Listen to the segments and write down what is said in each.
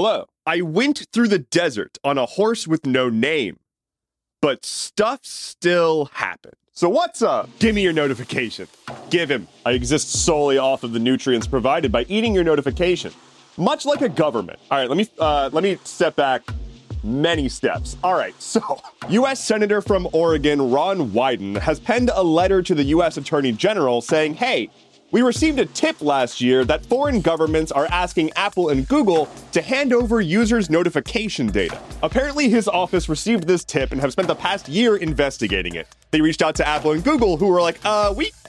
Hello. I went through the desert on a horse with no name, but stuff still happened. So what's up? Give me your notification. Give him. I exist solely off of the nutrients provided by eating your notification, much like a government. All right, let me step back many steps. All right, so U.S. Senator from Oregon, Ron Wyden, has penned a letter to the U.S. Attorney General saying, hey, we received a tip last year that foreign governments are asking Apple and Google to hand over users' notification data. Apparently, his office received this tip and have spent the past year investigating it. They reached out to Apple and Google, who were like,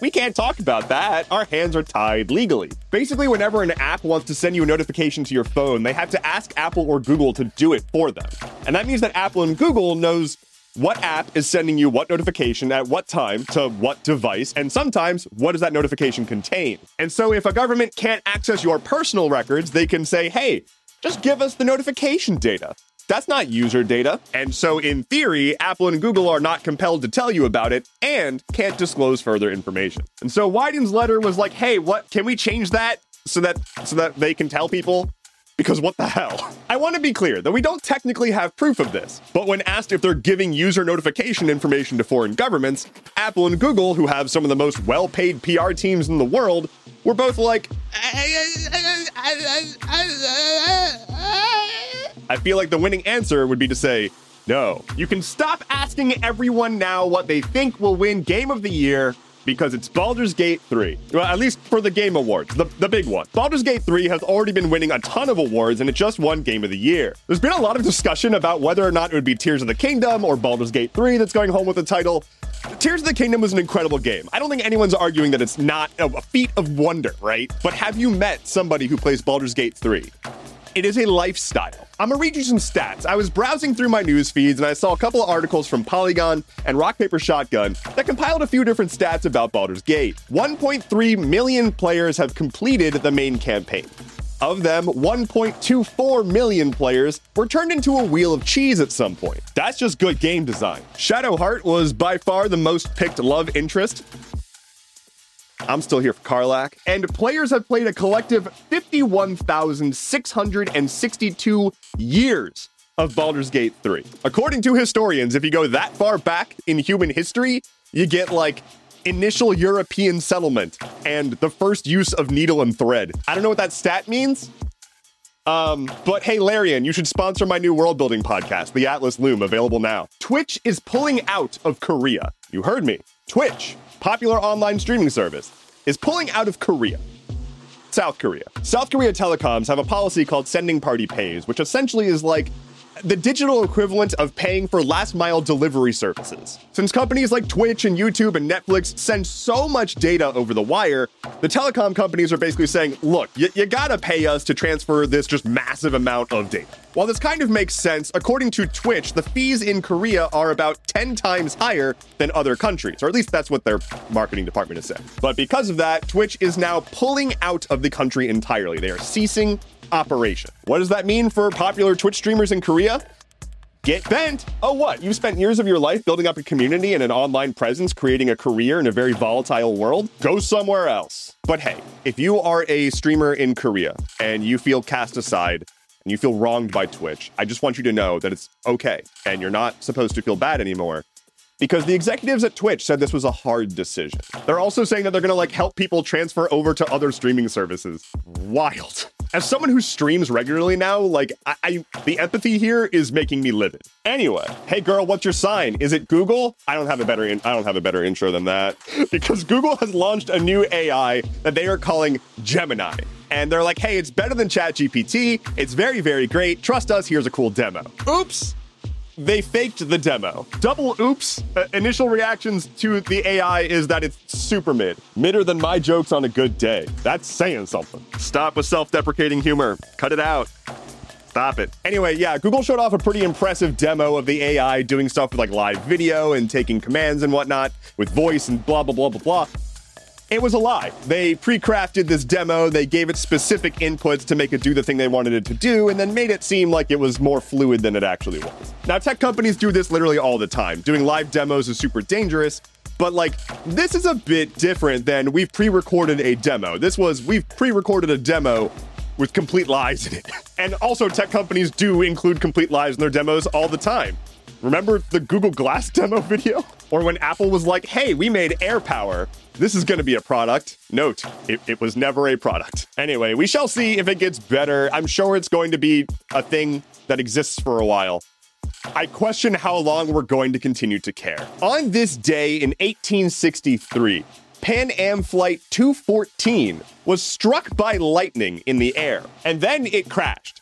we can't talk about that. Our hands are tied legally. Basically, whenever an app wants to send you a notification to your phone, they have to ask Apple or Google to do it for them. And that means that Apple and Google knows what app is sending you what notification at what time to what device, and sometimes what does that notification contain. And so if a government can't access your personal records, they can say, hey, just give us the notification data. That's not user data. And so in theory, Apple and Google are not compelled to tell you about it and can't disclose further information. And so Wyden's letter was like, hey, what can we change that so that they can tell people? Because what the hell? I want to be clear that we don't technically have proof of this, but when asked if they're giving user notification information to foreign governments, Apple and Google, who have some of the most well-paid PR teams in the world, were both like, I feel like the winning answer would be to say, no. You can stop asking everyone now what they think will win Game of the Year, because it's Baldur's Gate 3. Well, at least for the game awards, the big one. Baldur's Gate 3 has already been winning a ton of awards, and it just won Game of the Year. There's been a lot of discussion about whether or not it would be Tears of the Kingdom or Baldur's Gate 3 that's going home with the title. Tears of the Kingdom was an incredible game. I don't think anyone's arguing that it's not a feat of wonder, right? But have you met somebody who plays Baldur's Gate 3? It is a lifestyle. I'm gonna read you some stats. I was browsing through my news feeds and I saw a couple of articles from Polygon and Rock Paper Shotgun that compiled a few different stats about Baldur's Gate. 1.3 million players have completed the main campaign. Of them, 1.24 million players were turned into a wheel of cheese at some point. That's just good game design. Shadowheart was by far the most picked love interest. I'm still here for Karlach. And players have played a collective 51,662 years of Baldur's Gate 3. According to historians, if you go that far back in human history, you get like initial European settlement and the first use of needle and thread. I don't know what that stat means. But hey, Larian, you should sponsor my new world building podcast, The Atlas Loom, available now. Twitch is pulling out of Korea. You heard me. Twitch, popular online streaming service, is pulling out of Korea. South Korea. South Korea telecoms have a policy called sending party pays, which essentially is like the digital equivalent of paying for last mile delivery services. Since companies like Twitch and YouTube and Netflix send so much data over the wire, the telecom companies are basically saying, look, you gotta pay us to transfer this just massive amount of data. While this kind of makes sense, according to Twitch, the fees in Korea are about 10 times higher than other countries, or at least that's what their marketing department has said. But because of that, Twitch is now pulling out of the country entirely. They are ceasing operation. What does that mean for popular Twitch streamers in Korea? Get bent. Oh, what? You've spent years of your life building up a community and an online presence, creating a career in a very volatile world? Go somewhere else. But hey, if you are a streamer in Korea and you feel cast aside and you feel wronged by Twitch, I just want you to know that it's okay and you're not supposed to feel bad anymore, because the executives at Twitch said this was a hard decision. They're also saying that they're gonna like help people transfer over to other streaming services. Wild. As someone who streams regularly now, like the empathy here is making me livid. Anyway, hey girl, what's your sign? Is it Google? I don't have a better intro than that, because Google has launched a new AI that they are calling Gemini. And they're like, hey, it's better than ChatGPT. It's very, very great. Trust us, here's a cool demo. Oops. They faked the demo. Double oops. Initial reactions to the AI is that it's super mid. Midder than my jokes on a good day. That's saying something. Stop with self-deprecating humor. Cut it out. Stop it. Anyway, yeah, Google showed off a pretty impressive demo of the AI doing stuff with like live video and taking commands and whatnot with voice and blah, blah, blah, blah, blah. It was a lie. They pre-crafted this demo, they gave it specific inputs to make it do the thing they wanted it to do, and then made it seem like it was more fluid than it actually was. Now, tech companies do this literally all the time. Doing live demos is super dangerous, but like, this is a bit different than we've pre-recorded a demo. This was, we've pre-recorded a demo with complete lies in it. And also, tech companies do include complete lies in their demos all the time. Remember the Google Glass demo video? Or when Apple was like, hey, we made AirPower. This is gonna be a product. Note, it was never a product. Anyway, we shall see if it gets better. I'm sure it's going to be a thing that exists for a while. I question how long we're going to continue to care. On this day in 1863, Pan Am Flight 214 was struck by lightning in the air, and then it crashed.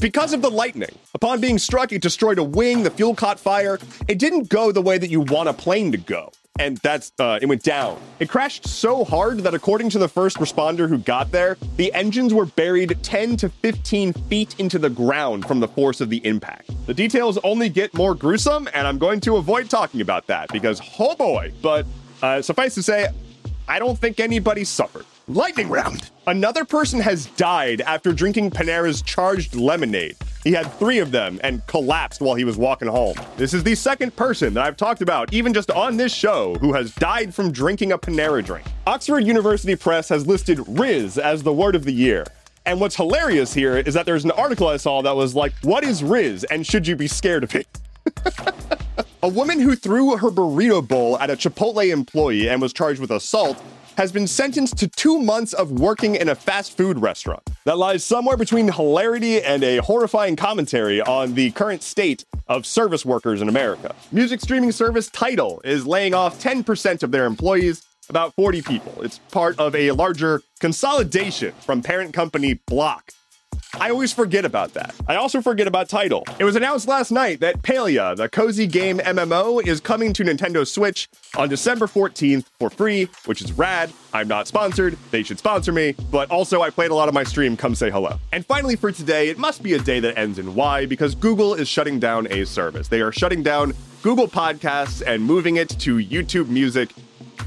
Because of the lightning, upon being struck, it destroyed a wing, the fuel caught fire. It didn't go the way that you want a plane to go. And it went down. It crashed so hard that according to the first responder who got there, the engines were buried 10 to 15 feet into the ground from the force of the impact. The details only get more gruesome, and I'm going to avoid talking about that because, oh boy. But suffice to say, I don't think anybody suffered. Lightning round. Another person has died after drinking Panera's charged lemonade. He had three of them and collapsed while he was walking home. This is the second person that I've talked about, even just on this show, who has died from drinking a Panera drink. Oxford University Press has listed Riz as the word of the year. And what's hilarious here is that there's an article I saw that was like, what is Riz and should you be scared of it? A woman who threw her burrito bowl at a Chipotle employee and was charged with assault has been sentenced to 2 months of working in a fast food restaurant. That lies somewhere between hilarity and a horrifying commentary on the current state of service workers in America. Music streaming service Tidal is laying off 10% of their employees, about 40 people. It's part of a larger consolidation from parent company Block. I always forget about that. I also forget about Tidal. It was announced last night that Palia, the cozy game MMO, is coming to Nintendo Switch on December 14th for free, which is rad. I'm not sponsored. They should sponsor me. But also, I played a lot of my stream. Come say hello. And finally, for today, it must be a day that ends in Y because Google is shutting down a service. They are shutting down Google Podcasts and moving it to YouTube Music.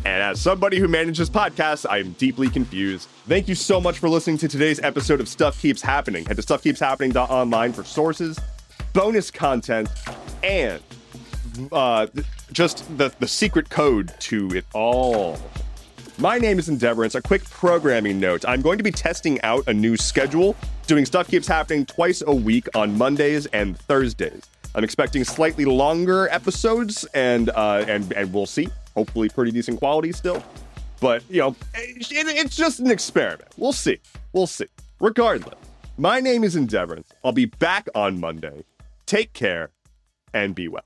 And as somebody who manages podcasts, I am deeply confused. Thank you so much for listening to today's episode of Stuff Keeps Happening. Head to stuffkeepshappening.online for sources, bonus content, and just the secret code to it all. My name is Endeavorance. A quick programming note. I'm going to be testing out a new schedule, doing Stuff Keeps Happening twice a week on Mondays and Thursdays. I'm expecting slightly longer episodes, and we'll see. Hopefully pretty decent quality still. But, you know, it's just an experiment. We'll see. We'll see. Regardless, my name is Endeavorance. I'll be back on Monday. Take care and be well.